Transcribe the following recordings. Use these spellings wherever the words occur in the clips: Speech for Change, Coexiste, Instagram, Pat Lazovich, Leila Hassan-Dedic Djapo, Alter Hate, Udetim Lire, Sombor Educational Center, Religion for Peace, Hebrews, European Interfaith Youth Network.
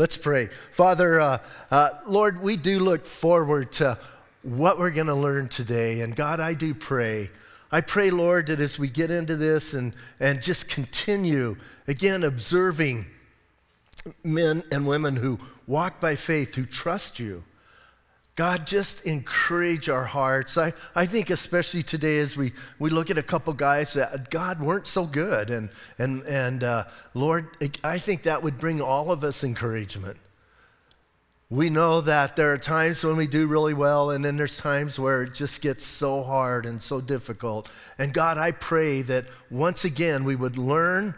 Let's pray. Father, Lord, we do look forward to what we're going to learn today. And God, I do pray. I pray, Lord, that as we get into this and just continue, again, observing men and women who walk by faith, who trust you, God, just encourage our hearts. I think especially today as we look at a couple guys that, God, weren't so good. And Lord, I think that would bring all of us encouragement. We know that there are times when we do really well, and then there's times where it just gets so hard and so difficult. And God, I pray that once again we would learn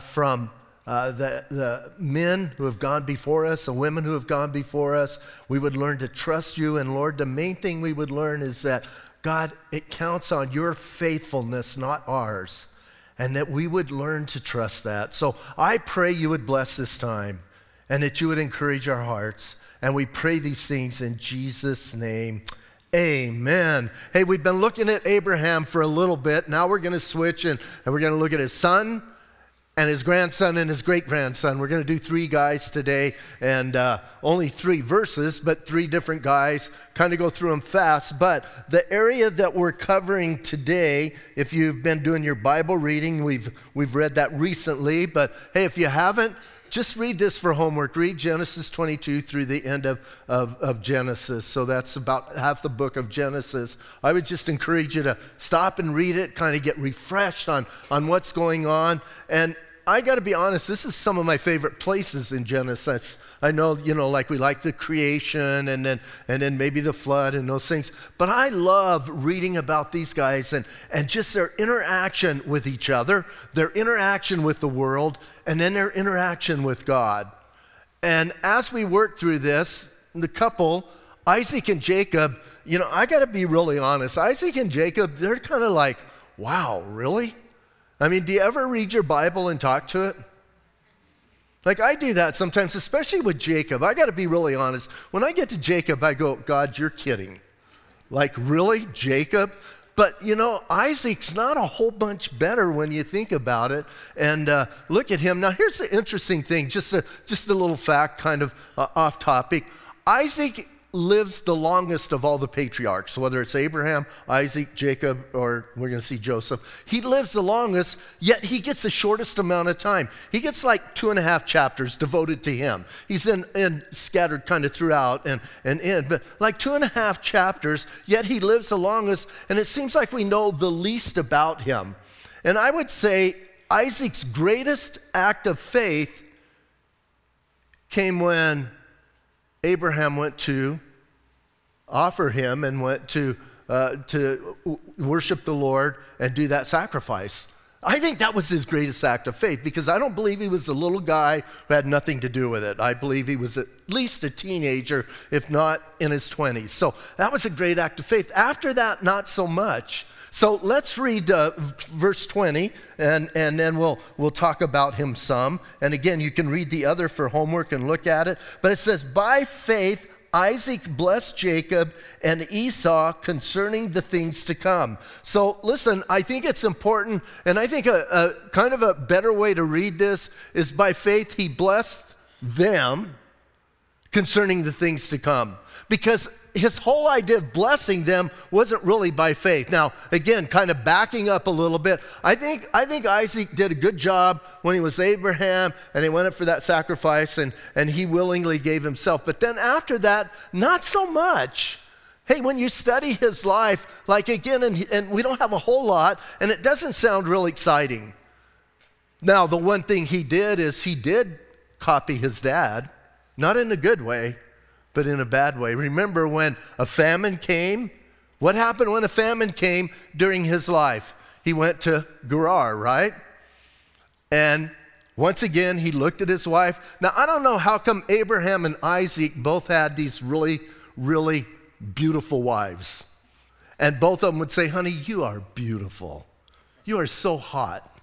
from the men who have gone before us, the women who have gone before us. We would learn to trust you. And Lord, the main thing we would learn is that, God, it counts on your faithfulness, not ours, and that we would learn to trust that. So I pray you would bless this time and that you would encourage our hearts. And we pray these things in Jesus' name. Amen. Hey, we've been looking at Abraham for a little bit. Now we're going to switch and we're going to look at his son, and his grandson, and his great-grandson. We're going to do three guys today, and only three verses, but three different guys. Kind of go through them fast, but the area that we're covering today, if you've been doing your Bible reading, we've read that recently, but hey, if you haven't, just read this for homework. Read Genesis 22 through the end of Genesis. So that's about half the book of Genesis. I would just encourage you to stop and read it, kind of get refreshed on what's going on. And I got to be honest, this is some of my favorite places in Genesis. I know, like we like the creation and then maybe the flood and those things. But I love reading about these guys and just their interaction with each other, their interaction with the world, and then their interaction with God. And as we work through this, the couple, Isaac and Jacob, I got to be really honest. Isaac and Jacob, they're kind of like, wow, really? I mean, do you ever read your Bible and talk to it? Like I do that sometimes, especially with Jacob. I got to be really honest. When I get to Jacob, I go, God, you're kidding. Like, really, Jacob? But, Isaac's not a whole bunch better when you think about it. And look at him. Now, here's the interesting thing, just a little fact kind of off topic. Isaac lives the longest of all the patriarchs, whether it's Abraham, Isaac, Jacob, or we're going to see Joseph. He lives the longest, yet he gets the shortest amount of time. He gets like 2.5 chapters devoted to him. He's in scattered kind of throughout and in, but like 2.5 chapters, yet he lives the longest, and it seems like we know the least about him. And I would say Isaac's greatest act of faith came when Abraham went to offer him and went to worship the Lord and do that sacrifice. I think that was his greatest act of faith, because I don't believe he was a little guy who had nothing to do with it. I believe he was at least a teenager, if not in his 20s. So that was a great act of faith. After that, not so much. So let's read verse 20, and then we'll talk about him some. And again, you can read the other for homework and look at it. But it says, by faith, Isaac blessed Jacob and Esau concerning the things to come. So listen, I think it's important, and I think a kind of a better way to read this is by faith he blessed them concerning the things to come. Because his whole idea of blessing them wasn't really by faith. Now, again, kind of backing up a little bit, I think Isaac did a good job when he was Abraham and he went up for that sacrifice and he willingly gave himself. But then after that, not so much. Hey, when you study his life, like again, and we don't have a whole lot, and it doesn't sound real exciting. Now, the one thing he did is he did copy his dad, not in a good way, but in a bad way. Remember when a famine came? What happened when a famine came during his life? He went to Gerar, right? And once again, he looked at his wife. Now, I don't know how come Abraham and Isaac both had these really, really beautiful wives. And both of them would say, honey, you are beautiful. You are so hot.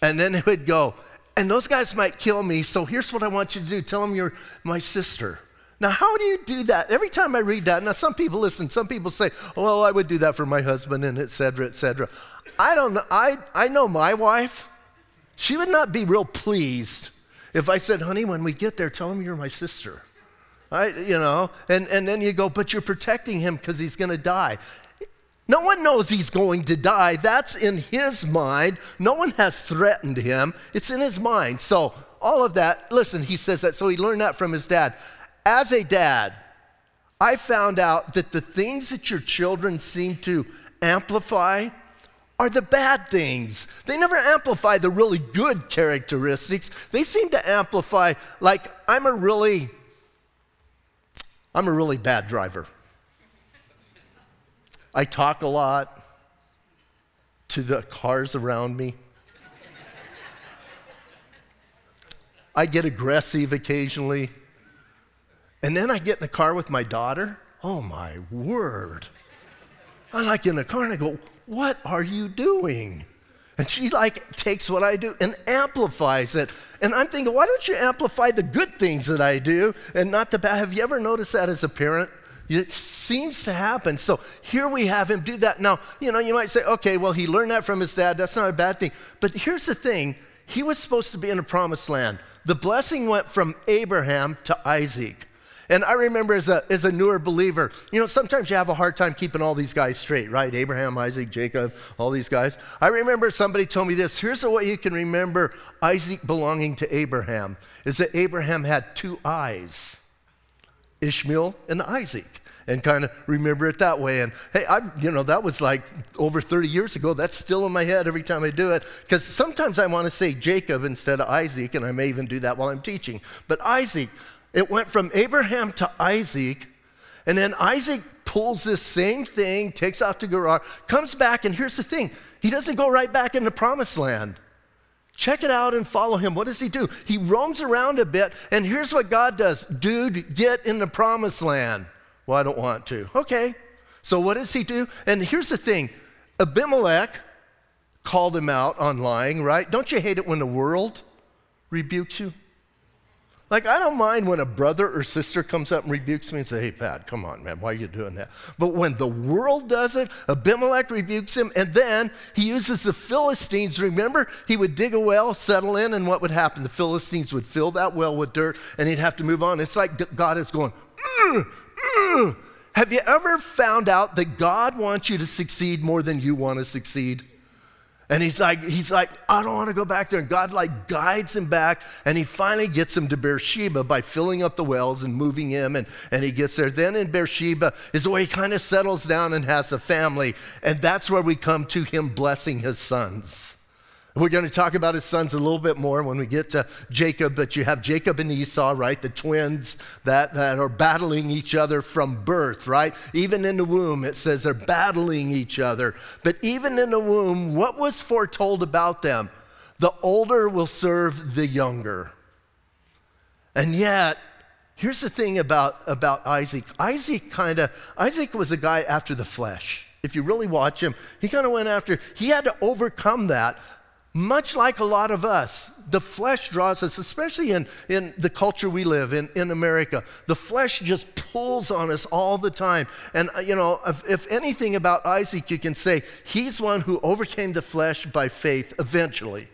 And then they would go, and those guys might kill me, so here's what I want you to do. Tell them you're my sister. Now, how do you do that? Every time I read that, now some people listen, some people say, well, I would do that for my husband, and et cetera, et cetera. I don't know. I know my wife. She would not be real pleased If I said, honey, when we get there, tell him you're my sister. And then you go, but you're protecting him because he's going to die. No one knows he's going to die. That's in his mind. No one has threatened him. It's in his mind. So all of that, listen, he says that. So he learned that from his dad. As a dad, I found out that the things that your children seem to amplify are the bad things. They never amplify the really good characteristics. They seem to amplify, like, I'm a really bad driver. I talk a lot to the cars around me. I get aggressive occasionally. And then I get in the car with my daughter. Oh, my word. I'm like in the car and I go, what are you doing? And she like takes what I do and amplifies it. And I'm thinking, why don't you amplify the good things that I do and not the bad? Have you ever noticed that as a parent? It seems to happen. So here we have him do that. Now, you might say, okay, well, he learned that from his dad. That's not a bad thing. But here's the thing. He was supposed to be in a promised land. The blessing went from Abraham to Isaac. And I remember as a newer believer, sometimes you have a hard time keeping all these guys straight, right? Abraham, Isaac, Jacob, all these guys. I remember somebody told me this. Here's the way you can remember Isaac belonging to Abraham, is that Abraham had two eyes, Ishmael and Isaac, and kind of remember it that way. And hey, that was like over 30 years ago. That's still in my head every time I do it, because sometimes I want to say Jacob instead of Isaac, and I may even do that while I'm teaching. But Isaac, it went from Abraham to Isaac, and then Isaac pulls this same thing, takes off to Gerar, comes back, and here's the thing. He doesn't go right back into promised land. Check it out and follow him. What does he do? He roams around a bit, and here's what God does. Dude, get in the promised land. Well, I don't want to. Okay. So what does he do? And here's the thing. Abimelech called him out on lying, right? Don't you hate it when the world rebukes you? Like, I don't mind when a brother or sister comes up and rebukes me and says, hey, Pat, come on, man, why are you doing that? But when the world does it, Abimelech rebukes him, and then he uses the Philistines. Remember, he would dig a well, settle in, and what would happen? The Philistines would fill that well with dirt, and he'd have to move on. It's like God is going, Have you ever found out that God wants you to succeed more than you want to succeed? And he's like, I don't want to go back there. And God like guides him back, and he finally gets him to Beersheba by filling up the wells and moving him, and he gets there. Then in Beersheba is where he kind of settles down and has a family, and that's where we come to him blessing his sons. We're going to talk about his sons a little bit more when we get to Jacob, but you have Jacob and Esau, right? The twins that are battling each other from birth, right? Even in the womb, it says they're battling each other. But even in the womb, what was foretold about them? The older will serve the younger. And yet, here's the thing about Isaac. Isaac was a guy after the flesh. If you really watch him, he kind of went after, he had to overcome that. Much like a lot of us, the flesh draws us, especially in the culture we live in America. The flesh just pulls on us all the time. And, if anything about Isaac, you can say he's one who overcame the flesh by faith eventually.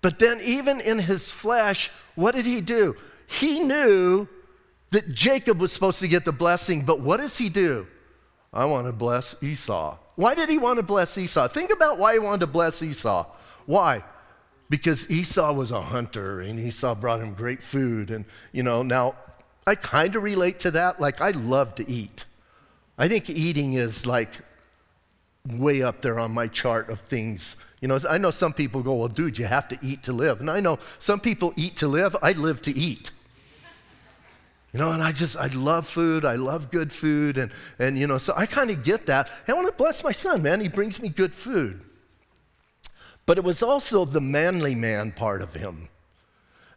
But then even in his flesh, what did he do? He knew that Jacob was supposed to get the blessing, but what does he do? I want to bless Esau. Why did he want to bless Esau? Think about why he wanted to bless Esau. Why? Because Esau was a hunter, and Esau brought him great food. And, now I kind of relate to that. Like, I love to eat. I think eating is, like, way up there on my chart of things. I know some people go, well, dude, you have to eat to live. And I know some people eat to live. I live to eat. And I love food. I love good food. And so I kind of get that. I want to bless my son, man. He brings me good food. But it was also the manly man part of him.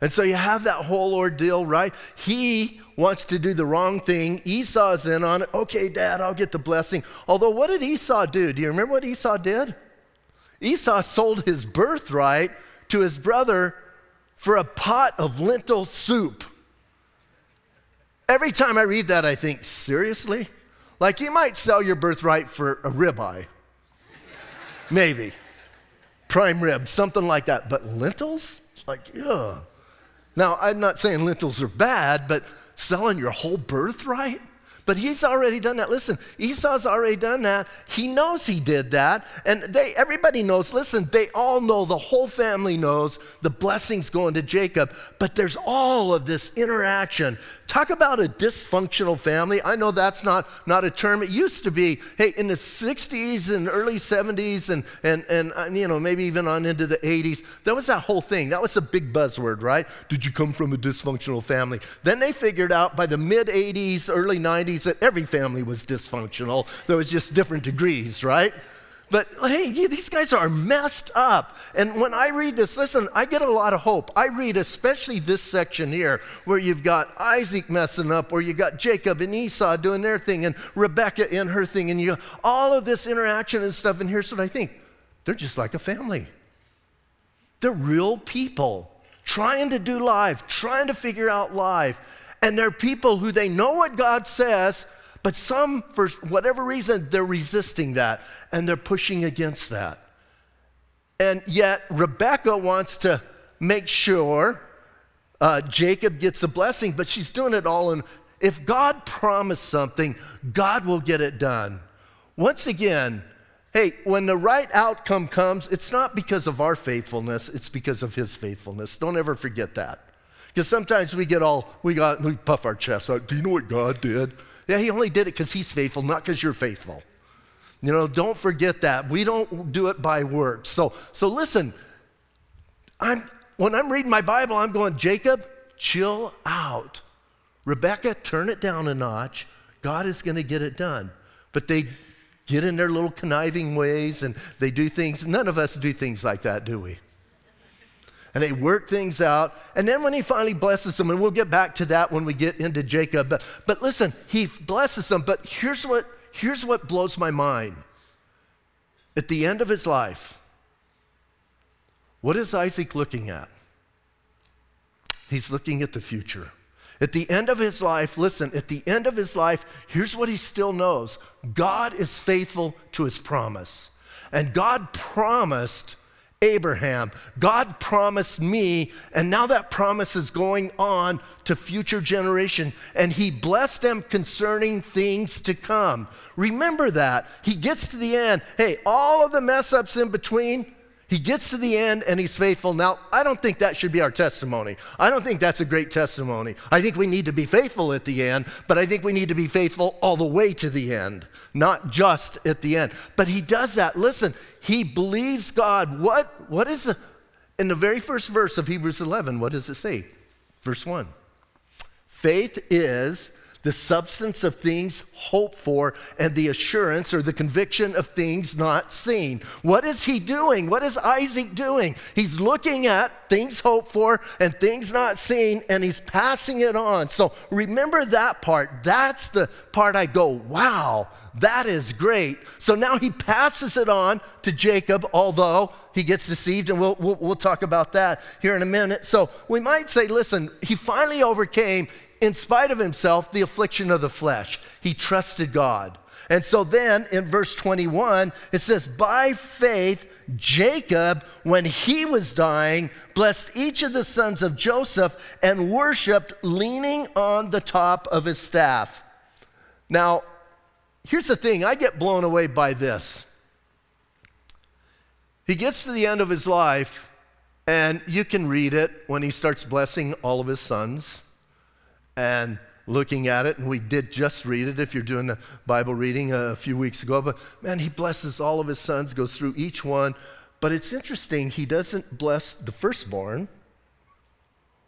And so you have that whole ordeal, right? He wants to do the wrong thing. Esau's in on it. Okay, Dad, I'll get the blessing. Although, what did Esau do? Do you remember what Esau did? Esau sold his birthright to his brother for a pot of lentil soup. Every time I read that, I think, seriously? Like, you might sell your birthright for a ribeye. Maybe. Prime rib, something like that. But lentils? Like, yeah. Now, I'm not saying lentils are bad, but selling your whole birthright? But he's already done that. Listen, Esau's already done that. He knows he did that. And everybody knows. Listen, they all know, the whole family knows the blessing's going to Jacob. But there's all of this interaction. Talk about a dysfunctional family. I know that's not a term. It used to be, hey, in the 60s and early 70s and you know, maybe even on into the 80s, there was that whole thing. That was a big buzzword, right? Did you come from a dysfunctional family? Then they figured out by the mid-80s, early 90s, that every family was dysfunctional. There was just different degrees, right? But hey, these guys are messed up. And when I read this, listen, I get a lot of hope. I read especially this section here where you've got Isaac messing up, or you got Jacob and Esau doing their thing, and Rebecca and her thing, and you all of this interaction and stuff. And here's what I think. They're just like a family. They're real people trying to do life, trying to figure out life. And they're people who they know what God says, but some, for whatever reason, they're resisting that, and they're pushing against that. And yet, Rebecca wants to make sure Jacob gets a blessing, but she's doing it all. And if God promised something, God will get it done. Once again, hey, when the right outcome comes, it's not because of our faithfulness, it's because of his faithfulness. Don't ever forget that. Because sometimes we puff our chests out. Do you know what God did? Yeah, he only did it because he's faithful, not because you're faithful. You know, don't forget that. We don't do it by works. So listen, when I'm reading my Bible, I'm going, Jacob, chill out. Rebecca, turn it down a notch. God is going to get it done. But they get in their little conniving ways, and they do things. None of us do things like that, do we? And they work things out. And then when he finally blesses them, and we'll get back to that when we get into Jacob. But listen, he blesses them. But here's what blows my mind. At the end of his life, what is Isaac looking at? He's looking at the future. At the end of his life, listen, at the end of his life, here's what he still knows. God is faithful to his promise. And God promised Abraham, God promised me, and now that promise is going on to future generation, and he blessed them concerning things to come. Remember that. He gets to the end. Hey, all of the mess-ups in between, he gets to the end, and he's faithful. Now, I don't think that should be our testimony. I don't think that's a great testimony. I think we need to be faithful at the end, but I think we need to be faithful all the way to the end, not just at the end. But he does that. Listen, he believes God. What is it? In the very first verse of Hebrews 11, what does it say? Verse 1. Faith is the substance of things hoped for, and the assurance or the conviction of things not seen. What is he doing? What is Isaac doing? He's looking at things hoped for and things not seen, and he's passing it on. So remember that part. That's the part I go, wow, that is great. So now he passes it on to Jacob, although he gets deceived, and we'll talk about that here in a minute. So we might say, listen, he finally overcame, in spite of himself, the affliction of the flesh. He trusted God. And so then in verse 21, it says, by faith, Jacob, when he was dying, blessed each of the sons of Joseph and worshiped, leaning on the top of his staff. Now, here's the thing. I get blown away by this. He gets to the end of his life, and you can read it when he starts blessing all of his sons and looking at it, and we did just read it if you're doing a Bible reading a few weeks ago, but man, he blesses all of his sons, goes through each one, but it's interesting, he doesn't bless the firstborn,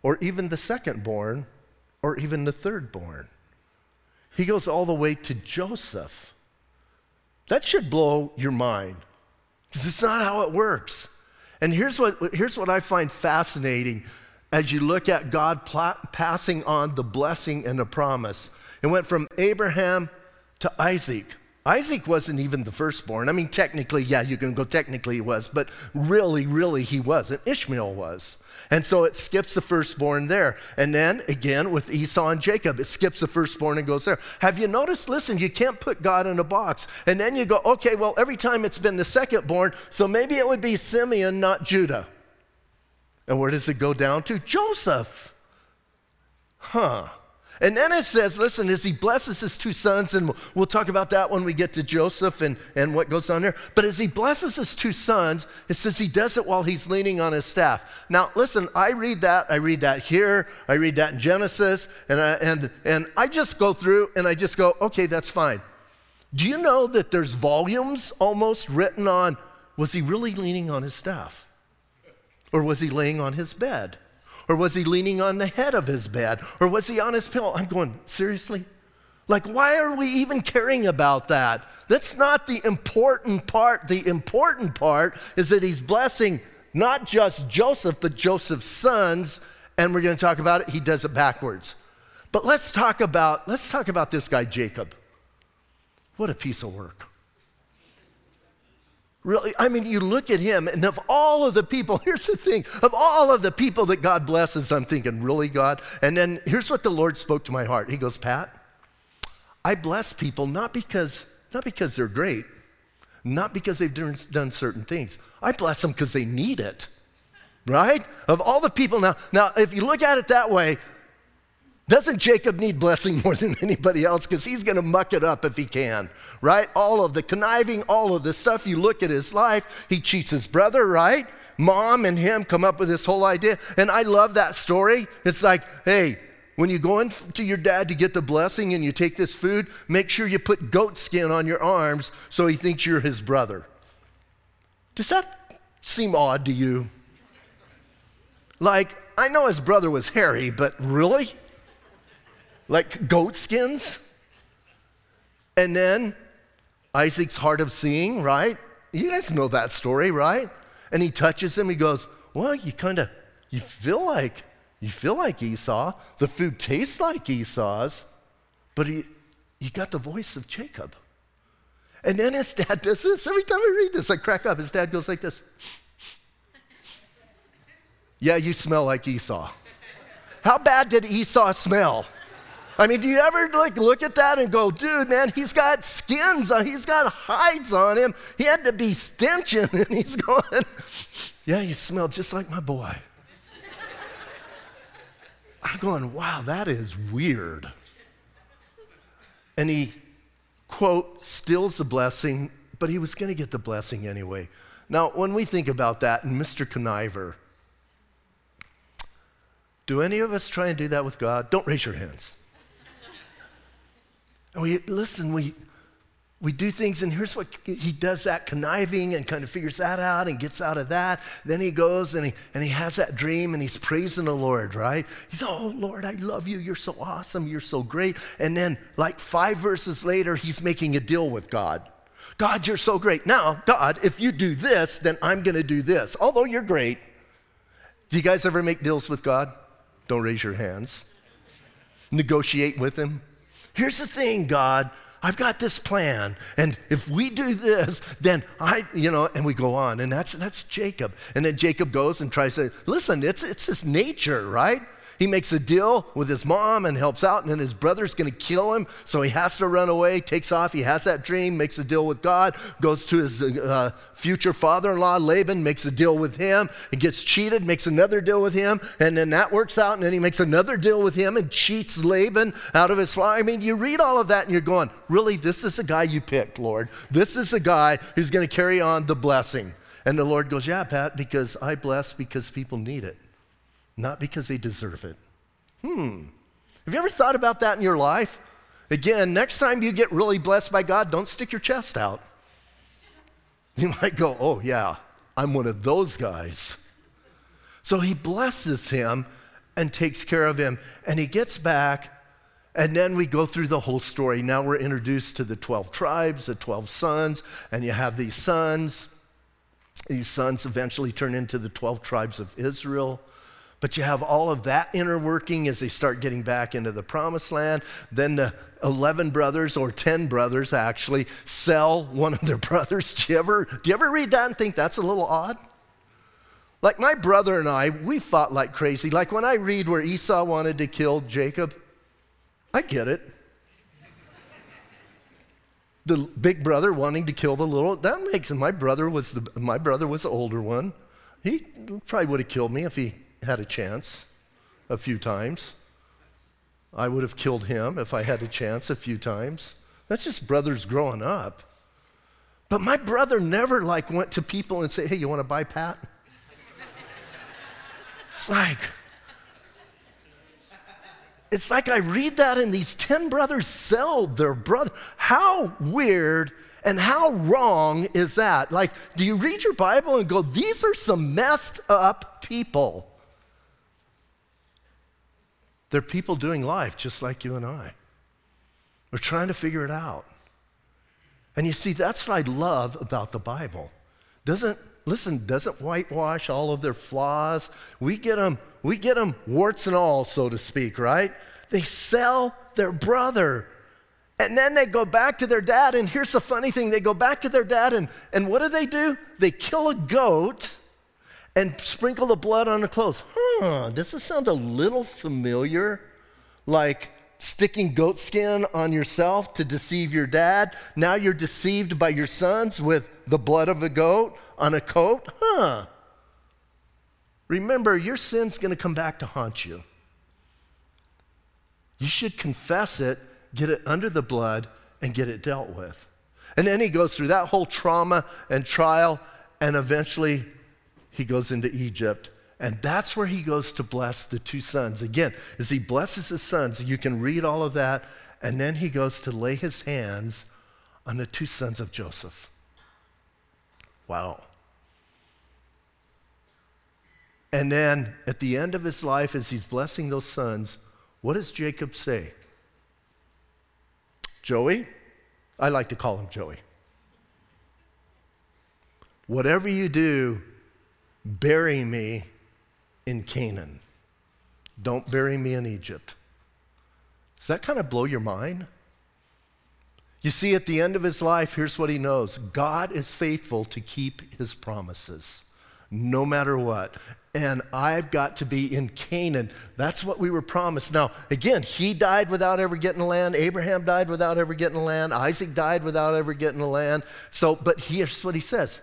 or even the secondborn, or even the thirdborn. He goes all the way to Joseph. That should blow your mind, because it's not how it works. And here's what I find fascinating. As you look at God passing on the blessing and the promise, it went from Abraham to Isaac. Isaac wasn't even the firstborn. I mean, technically, yeah, you can go technically he was, but really, really he wasn't. Ishmael was. And so it skips the firstborn there. And then, again, with Esau and Jacob, it skips the firstborn and goes there. Have you noticed? Listen, you can't put God in a box. And then you go, okay, well, every time it's been the secondborn, so maybe it would be Simeon, not Judah. And where does it go down to? Joseph. huh. And then it says, listen, as he blesses his two sons, and we'll talk about that when we get to Joseph and what goes on there. But as he blesses his two sons, it says he does it while he's leaning on his staff. Now, listen, I read that here, I read that in Genesis, and I just go through and I just go, okay, that's fine. Do you know that there's volumes almost written on, was he really leaning on his staff? Or was he laying on his bed? Or was he leaning on the head of his bed? Or was he on his pillow? I'm going, seriously? Like, why are we even caring about that? That's not the important part. The important part is that he's blessing not just Joseph, but Joseph's sons, and we're gonna talk about it. He does it backwards. But let's talk about this guy, Jacob. What a piece of work. Really, I mean, you look at him, and of all of the people, here's the thing, of all of the people that God blesses, I'm thinking, really, God? And then here's what the Lord spoke to my heart. He goes, Pat, I bless people not because they're great, not because they've done certain things. I bless them because they need it, right? Of all the people, now if you look at it that way, doesn't Jacob need blessing more than anybody else? Because he's gonna muck it up if he can, right? All of the conniving, all of the stuff, you look at his life, he cheats his brother, right? Mom and him come up with this whole idea. And I love that story. It's like, hey, when you go in to your dad to get the blessing and you take this food, make sure you put goat skin on your arms so he thinks you're his brother. Does that seem odd to you? Like, I know his brother was hairy, but really? Like goat skins? And then Isaac's hard of seeing, right? You guys know that story, right? And he touches him, he goes, well, you feel like Esau. The food tastes like Esau's, but you got the voice of Jacob. And then his dad does this. Every time I read this, I crack up. His dad goes like this. Yeah, you smell like Esau. How bad did Esau smell? I mean, do you ever like look at that and go, dude, man, he's got skins on, he's got hides on him. He had to be stenching, and he's going, yeah, you smell just like my boy. I'm going, wow, that is weird. And he, quote, steals the blessing, but he was gonna get the blessing anyway. Now, when we think about that, and Mr. Conniver, do any of us try and do that with God? Don't raise your hands. We do things, and here's what he does, that conniving, and kind of figures that out and gets out of that. Then he goes and he has that dream, and he's praising the Lord, right? He's, oh, Lord, I love you. You're so awesome. You're so great. And then like 5 verses later, he's making a deal with God. God, you're so great. Now, God, if you do this, then I'm going to do this. Although you're great. Do you guys ever make deals with God? Don't raise your hands. Negotiate with him. Here's the thing, God, I've got this plan, and if we do this, then and we go on, and that's Jacob. And then Jacob goes and tries to, listen, it's his nature, right? He makes a deal with his mom and helps out, and then his brother's gonna kill him, so he has to run away, takes off, he has that dream, makes a deal with God, goes to his future father-in-law, Laban, makes a deal with him, and gets cheated, makes another deal with him, and then that works out, and then he makes another deal with him and cheats Laban out of his flock. I mean, you read all of that and you're going, really, this is the guy you picked, Lord. This is the guy who's gonna carry on the blessing. And the Lord goes, yeah, Pat, because I bless because people need it. Not because they deserve it. Have you ever thought about that in your life? Again, next time you get really blessed by God, don't stick your chest out. You might go, oh yeah, I'm one of those guys. So he blesses him and takes care of him, and he gets back, and then we go through the whole story. Now we're introduced to the 12 tribes, the 12 sons, and you have these sons. These sons eventually turn into the 12 tribes of Israel. But you have all of that inner working as they start getting back into the promised land. Then the 11 brothers, or 10 brothers actually, sell one of their brothers. Do you ever read that and think that's a little odd? Like my brother and I, we fought like crazy. Like when I read where Esau wanted to kill Jacob, I get it. The big brother wanting to kill the little, that makes sense. My brother was the older one. He probably would have killed me if he had a chance a few times. I would have killed him if I had a chance a few times. That's just brothers growing up. But my brother never went to people and say, hey, you want to buy Pat? It's like I read that and these 10 brothers sell their brother. How weird and how wrong is that? Like, do you read your Bible and go, these are some messed up people? They're people doing life just like you and I. We're trying to figure it out. And you see, that's what I love about the Bible. Doesn't whitewash all of their flaws. We get them warts and all, so to speak, right? They sell their brother. And then they go back to their dad, and here's the funny thing. They go back to their dad, and what do? They kill a goat and sprinkle the blood on the clothes. Does this sound a little familiar? Like sticking goat skin on yourself to deceive your dad. Now you're deceived by your sons with the blood of a goat on a coat. Remember, your sin's going to come back to haunt you. You should confess it, get it under the blood, and get it dealt with. And then he goes through that whole trauma and trial, and eventually he goes into Egypt. And that's where he goes to bless the two sons. Again, as he blesses his sons, you can read all of that, and then he goes to lay his hands on the two sons of Joseph. Wow. And then at the end of his life, as he's blessing those sons, what does Jacob say? Joey? I like to call him Joey. Whatever you do, bury me in Canaan. Don't bury me in Egypt. Does that kind of blow your mind? You see, at the end of his life, here's what he knows. God is faithful to keep his promises, no matter what. And I've got to be in Canaan. That's what we were promised. Now, again, he died without ever getting land. Abraham died without ever getting land. Isaac died without ever getting land. So, but here's what he says.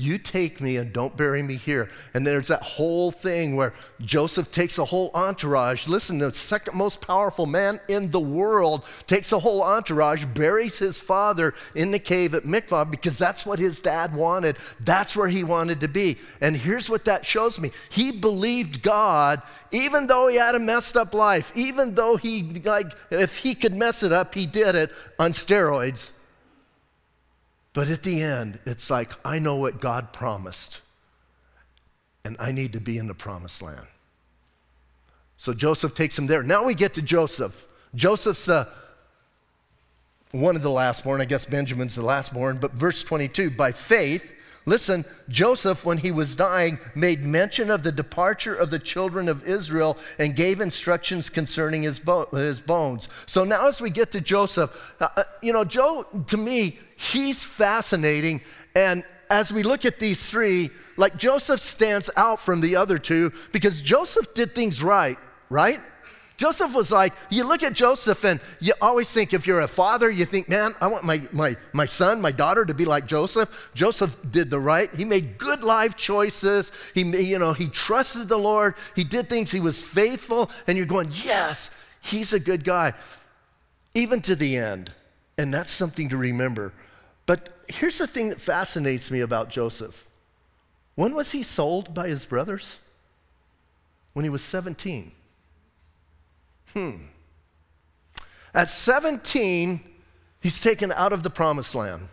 You take me and don't bury me here. And there's that whole thing where Joseph takes a whole entourage. Listen, the second most powerful man in the world takes a whole entourage, buries his father in the cave at Mikvah because that's what his dad wanted. That's where he wanted to be. And here's what that shows me. He believed God even though he had a messed up life, even though he, if he could mess it up, he did it on steroids. But at the end, it's like, I know what God promised, and I need to be in the promised land. So Joseph takes him there. Now we get to Joseph. Joseph's one of the lastborn. I guess Benjamin's the lastborn. But verse 22, by faith, listen, Joseph, when he was dying, made mention of the departure of the children of Israel and gave instructions concerning his bones. So now as we get to Joseph, to me, he's fascinating. And as we look at these three, like Joseph stands out from the other two because Joseph did things right? Joseph was like, you look at Joseph and you always think if you're a father, you think, man, I want my son, my daughter to be like Joseph. Joseph did the right. He made good life choices. He trusted the Lord. He did things. He was faithful. And you're going, yes, he's a good guy, even to the end. And that's something to remember. But here's the thing that fascinates me about Joseph. When was he sold by his brothers? When he was 17. At 17, he's taken out of the promised land.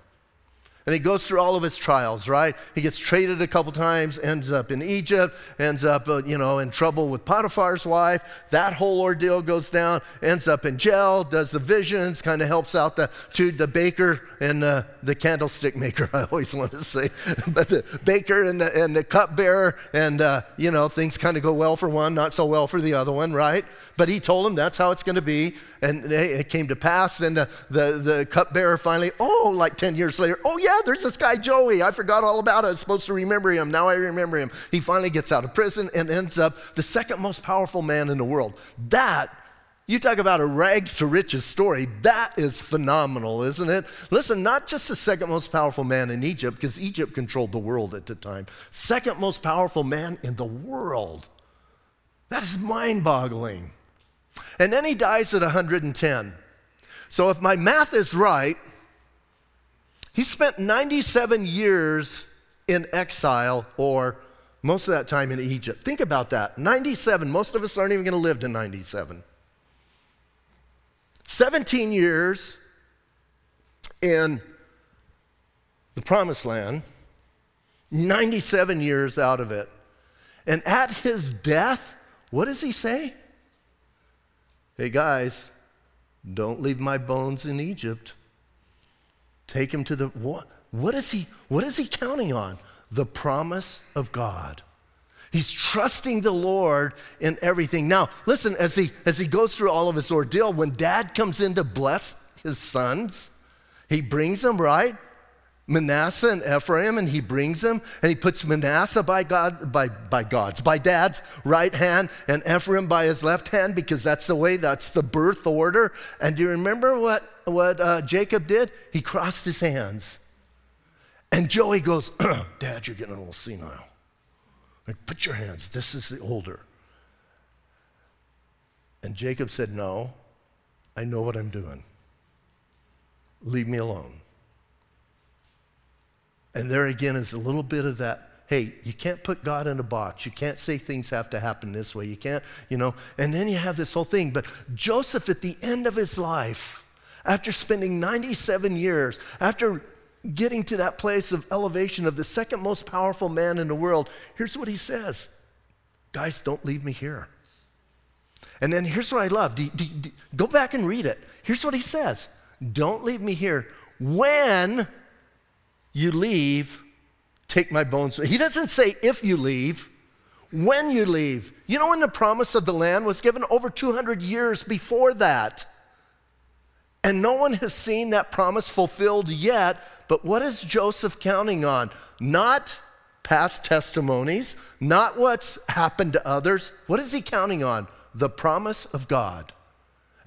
And he goes through all of his trials, right? He gets traded a couple times, ends up in Egypt, ends up, in trouble with Potiphar's wife. That whole ordeal goes down, ends up in jail, does the visions, kind of helps out the baker and the candlestick maker, I always want to say. But the baker and the cupbearer, and, things kind of go well for one, not so well for the other one, right? But he told him that's how it's going to be. And it came to pass, and the cupbearer finally, 10 years later, there's this guy Joey. I forgot all about it. I was supposed to remember him. Now I remember him. He finally gets out of prison and ends up the second most powerful man in the world. That, you talk about a rags to riches story. That is phenomenal, isn't it? Listen, not just the second most powerful man in Egypt, because Egypt controlled the world at the time. Second most powerful man in the world. That is mind-boggling. And then he dies at 110. So if my math is right, he spent 97 years in exile, or most of that time in Egypt. Think about that, 97. Most of us aren't even gonna live to 97. 17 years in the Promised Land, 97 years out of it. And at his death, what does he say? Hey guys, don't leave my bones in Egypt. Take him to the, what is he counting on? The promise of God. He's trusting the Lord in everything. Now, listen, as he goes through all of his ordeal, when dad comes in to bless his sons, he brings them, right? Manasseh and Ephraim, and he brings them, and he puts Manasseh by dad's right hand, and Ephraim by his left hand, because that's the way, that's the birth order. And do you remember what Jacob did? He crossed his hands. And Joey goes, Dad, you're getting a little senile. Like, put your hands, this is the older. And Jacob said, no, I know what I'm doing. Leave me alone. And there again is a little bit of that, hey, you can't put God in a box. You can't say things have to happen this way. You can't, and then you have this whole thing. But Joseph, at the end of his life, after spending 97 years, after getting to that place of elevation of the second most powerful man in the world, here's what he says. Guys, don't leave me here. And then here's what I love. Go back and read it. Here's what he says. Don't leave me here. When you leave, take my bones. He doesn't say if you leave, when you leave. You know when the promise of the land was given? Over 200 years before that. And no one has seen that promise fulfilled yet, but what is Joseph counting on? Not past testimonies, not what's happened to others. What is he counting on? The promise of God.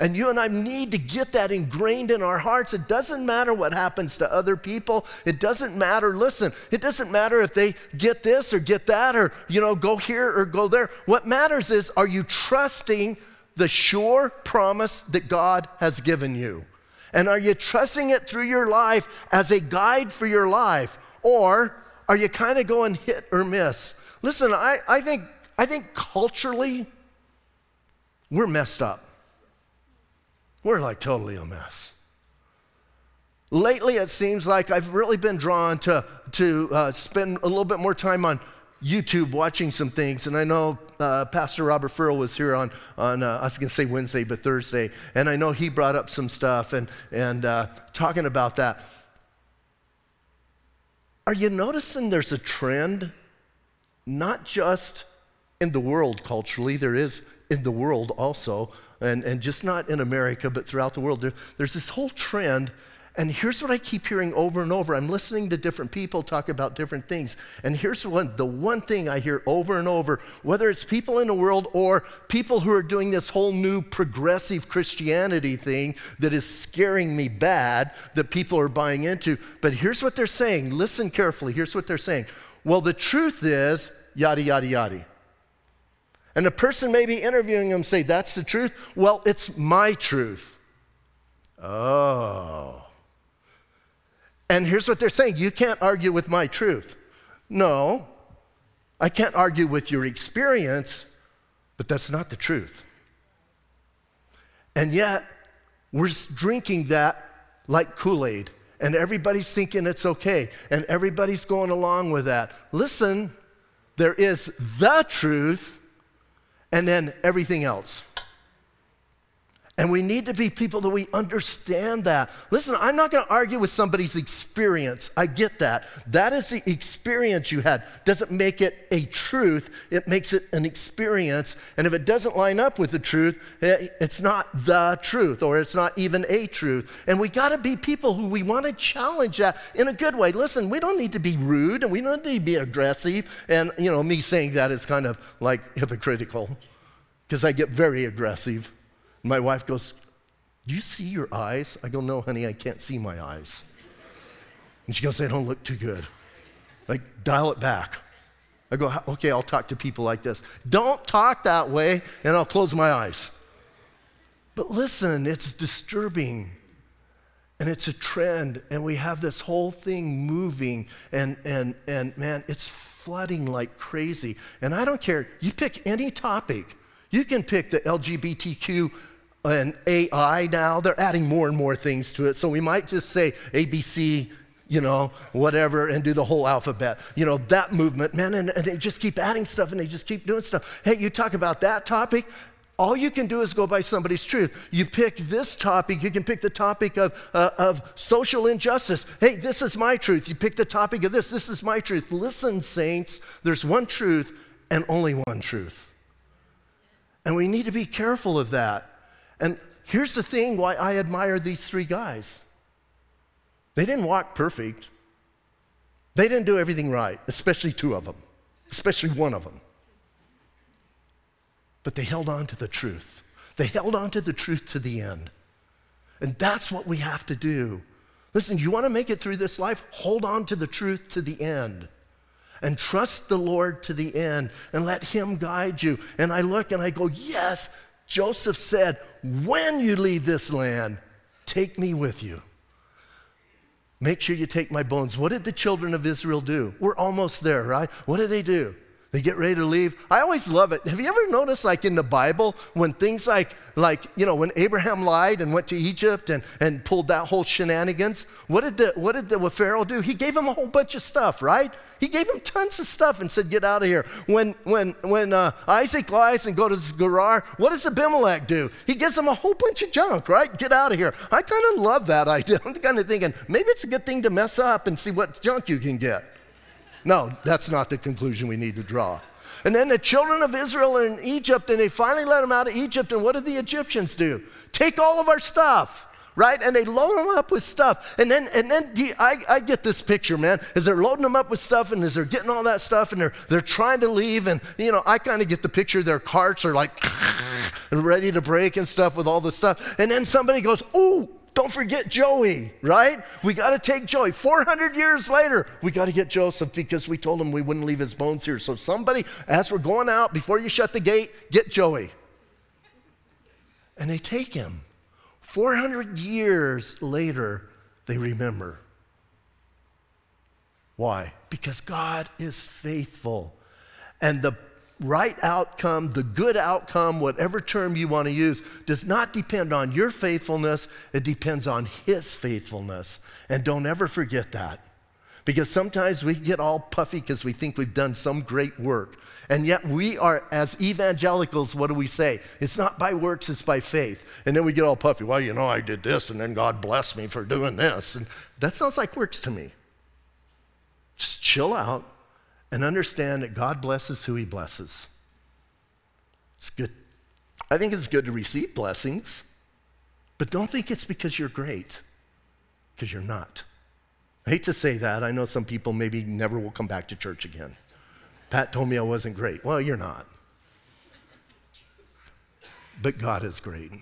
And you and I need to get that ingrained in our hearts. It doesn't matter what happens to other people. It doesn't matter, listen, it doesn't matter if they get this or get that or, go here or go there. What matters is, are you trusting the sure promise that God has given you? And are you trusting it through your life as a guide for your life? Or are you kind of going hit or miss? Listen, I think culturally, we're messed up. We're like totally a mess. Lately, it seems like I've really been drawn to spend a little bit more time on YouTube watching some things. And I know Pastor Robert Furl was here on I was going to say Wednesday, but Thursday. And I know he brought up some stuff and talking about that. Are you noticing there's a trend, not just in the world culturally, there is in the world also, and just not in America, but throughout the world. There's this whole trend, and here's what I keep hearing over and over. I'm listening to different people talk about different things, and here's the one thing I hear over and over, whether it's people in the world or people who are doing this whole new progressive Christianity thing that is scaring me bad, that people are buying into. But here's what they're saying. Listen carefully. Here's what they're saying. Well, the truth is, yada, yada, yada. And the person may be interviewing them say, that's the truth? Well, it's my truth. Oh. And here's what they're saying. You can't argue with my truth. No, I can't argue with your experience, but that's not the truth. And yet, we're drinking that like Kool-Aid, and everybody's thinking it's okay, and everybody's going along with that. Listen, there is the truth, and then everything else. And we need to be people that we understand that. Listen, I'm not gonna argue with somebody's experience. I get that. That is the experience you had. Doesn't make it a truth, it makes it an experience. And if it doesn't line up with the truth, it's not the truth, or it's not even a truth. And we gotta be people who we wanna challenge that in a good way. Listen, we don't need to be rude, and we don't need to be aggressive. And me saying that is kind of like hypocritical, because I get very aggressive. My wife goes, do you see your eyes? I go, no, honey, I can't see my eyes. And she goes, they don't look too good. Like, dial it back. I go, okay, I'll talk to people like this. Don't talk that way, and I'll close my eyes. But listen, it's disturbing, and it's a trend, and we have this whole thing moving, and man, it's flooding like crazy. And I don't care. You pick any topic. You can pick the LGBTQ and AI now. They're adding more and more things to it. So we might just say ABC, you know, whatever, and do the whole alphabet. You know, that movement, man, and they just keep adding stuff, and they just keep doing stuff. Hey, you talk about that topic, all you can do is go by somebody's truth. You pick this topic, you can pick the topic of social injustice. Hey, this is my truth. You pick the topic of this, this is my truth. Listen, saints, there's one truth and only one truth. And we need to be careful of that. And here's the thing why I admire these three guys. They didn't walk perfect. They didn't do everything right, especially two of them, especially one of them. But they held on to the truth. They held on to the truth to the end. And that's what we have to do. Listen, you want to make it through this life? Hold on to the truth to the end. And trust the Lord to the end. And let Him guide you. And I look and I go, yes, Joseph said, when you leave this land, take me with you. Make sure you take my bones. What did the children of Israel do? We're almost there, right? What do? They get ready to leave. I always love it. Have you ever noticed, like in the Bible, when things like you know, when Abraham lied and went to Egypt and pulled that whole shenanigans, what did the Pharaoh do? He gave him a whole bunch of stuff, right? He gave him tons of stuff and said, get out of here. When Isaac lies and goes to Gerar, what does Abimelech do? He gives him a whole bunch of junk, right? Get out of here. I kind of love that idea. I'm kind of thinking, maybe it's a good thing to mess up and see what junk you can get. No, that's not the conclusion we need to draw. And then the children of Israel are in Egypt, and they finally let them out of Egypt, and what do the Egyptians do? Take all of our stuff, right? And they load them up with stuff. And then I get this picture, man, as they're loading them up with stuff, and as they're getting all that stuff, and they're trying to leave, and, you know, I kind of get the picture their carts are like ready to break and stuff with all the stuff. And then somebody goes, ooh, don't forget Joey, right? We got to take Joey. 400 years later, we got to get Joseph because we told him we wouldn't leave his bones here. So somebody, as we're going out, before you shut the gate, get Joey. And they take him. 400 years later, they remember. Why? Because God is faithful. And the right outcome, the good outcome, whatever term you want to use, does not depend on your faithfulness. It depends on His faithfulness. And don't ever forget that. Because sometimes we get all puffy because we think we've done some great work. And yet we are, as evangelicals, what do we say? It's not by works, it's by faith. And then we get all puffy. Well, you know, I did this, and then God blessed me for doing this. And that sounds like works to me. Just chill out. And understand that God blesses who He blesses. It's good. I think it's good to receive blessings, but don't think it's because you're great, because you're not. I hate to say that. I know some people maybe never will come back to church again. Pat told me I wasn't great. Well, you're not. But God is great.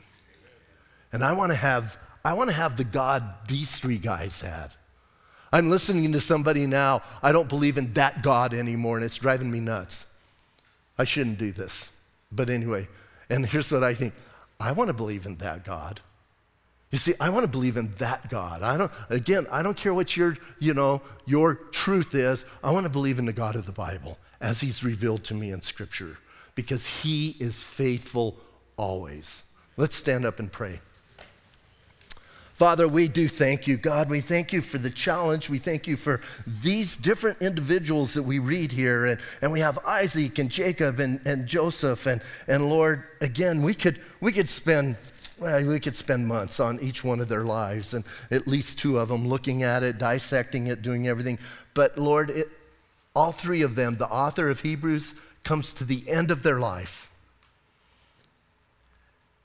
And I want to have the God these three guys had. I'm listening to somebody now, I don't believe in that God anymore, and it's driving me nuts. I shouldn't do this. But anyway, and here's what I think. I want to believe in that God. You see, I want to believe in that God. I don't care what your truth is. I want to believe in the God of the Bible as He's revealed to me in Scripture because He is faithful always. Let's stand up and pray. Father, we do thank you, God. We thank you for the challenge. We thank you for these different individuals that we read here. And we have Isaac and Jacob and Joseph. And Lord, again, we could spend months on each one of their lives, and at least two of them looking at it, dissecting it, doing everything. But Lord, all three of them, the author of Hebrews comes to the end of their life.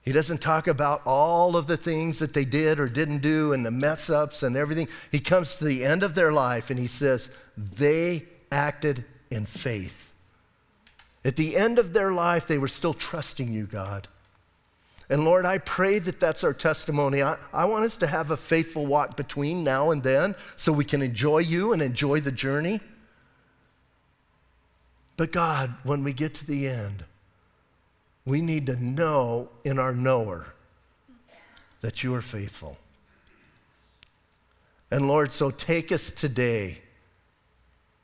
He doesn't talk about all of the things that they did or didn't do and the mess ups and everything. He comes to the end of their life and he says, they acted in faith. At the end of their life, they were still trusting you, God. And Lord, I pray that that's our testimony. I want us to have a faithful walk between now and then so we can enjoy you and enjoy the journey. But God, when we get to the end, we need to know in our knower that you are faithful. And Lord, so take us today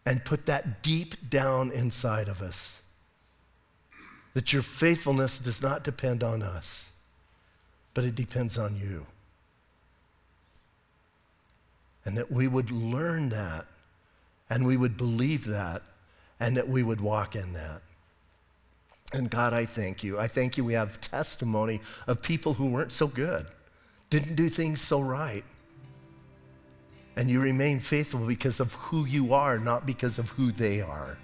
and put that deep down inside of us, that your faithfulness does not depend on us, but it depends on you. And that we would learn that, and we would believe that, and that we would walk in that. And God, I thank you. I thank you we have testimony of people who weren't so good, didn't do things so right. And you remain faithful because of who you are, not because of who they are.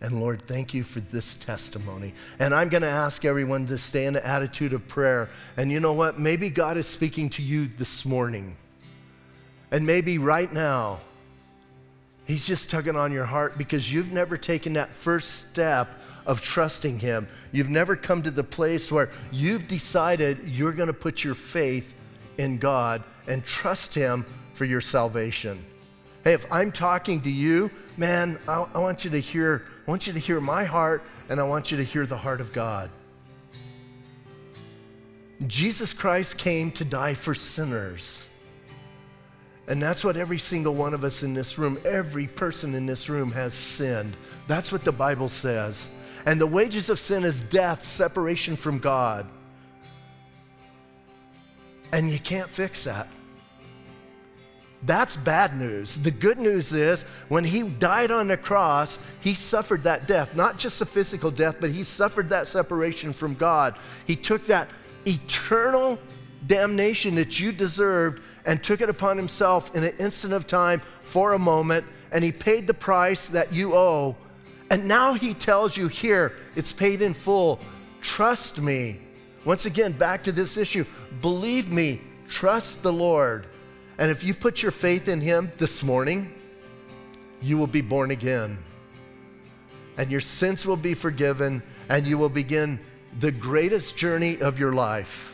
And Lord, thank you for this testimony. And I'm gonna ask everyone to stay in an attitude of prayer. And you know what? Maybe God is speaking to you this morning. And maybe right now, he's just tugging on your heart because you've never taken that first step of trusting him. You've never come to the place where you've decided you're gonna put your faith in God and trust him for your salvation. Hey, if I'm talking to you, man, I want you to hear, I want you to hear my heart, and I want you to hear the heart of God. Jesus Christ came to die for sinners. And that's what every single one of us in this room, every person in this room has sinned. That's what the Bible says. And the wages of sin is death, separation from God. And you can't fix that. That's bad news. The good news is when he died on the cross, he suffered that death, not just a physical death, but he suffered that separation from God. He took that eternal damnation that you deserved and took it upon himself in an instant of time for a moment, and he paid the price that you owe. And now he tells you here, it's paid in full. Trust me. Once again, back to this issue. Believe me, trust the Lord. And if you put your faith in him this morning, you will be born again. And your sins will be forgiven, and you will begin the greatest journey of your life.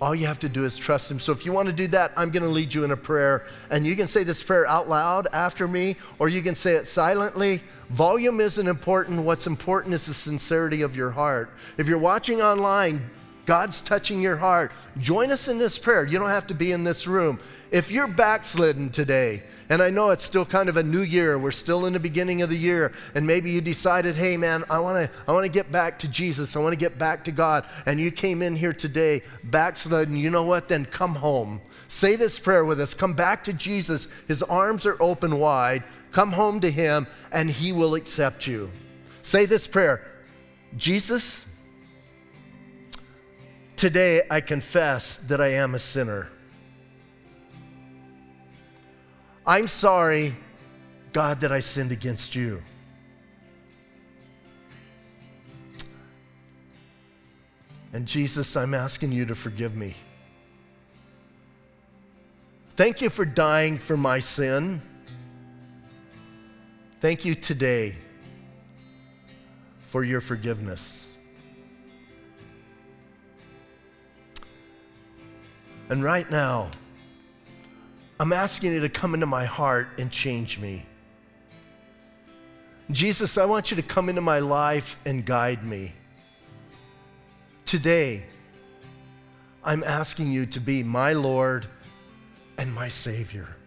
All you have to do is trust him. So if you want to do that, I'm going to lead you in a prayer. And you can say this prayer out loud after me, or you can say it silently. Volume isn't important. What's important is the sincerity of your heart. If you're watching online, God's touching your heart. Join us in this prayer. You don't have to be in this room. If you're backslidden today, and I know it's still kind of a new year, we're still in the beginning of the year, and maybe you decided, hey man, I wanna get back to Jesus, I wanna get back to God, and you came in here today backslidden, you know what, then come home. Say this prayer with us, come back to Jesus, his arms are open wide, come home to him, and he will accept you. Say this prayer, Jesus, today I confess that I am a sinner. I'm sorry, God, that I sinned against you. And Jesus, I'm asking you to forgive me. Thank you for dying for my sin. Thank you today for your forgiveness. And right now, I'm asking you to come into my heart and change me. Jesus, I want you to come into my life and guide me. Today, I'm asking you to be my Lord and my Savior.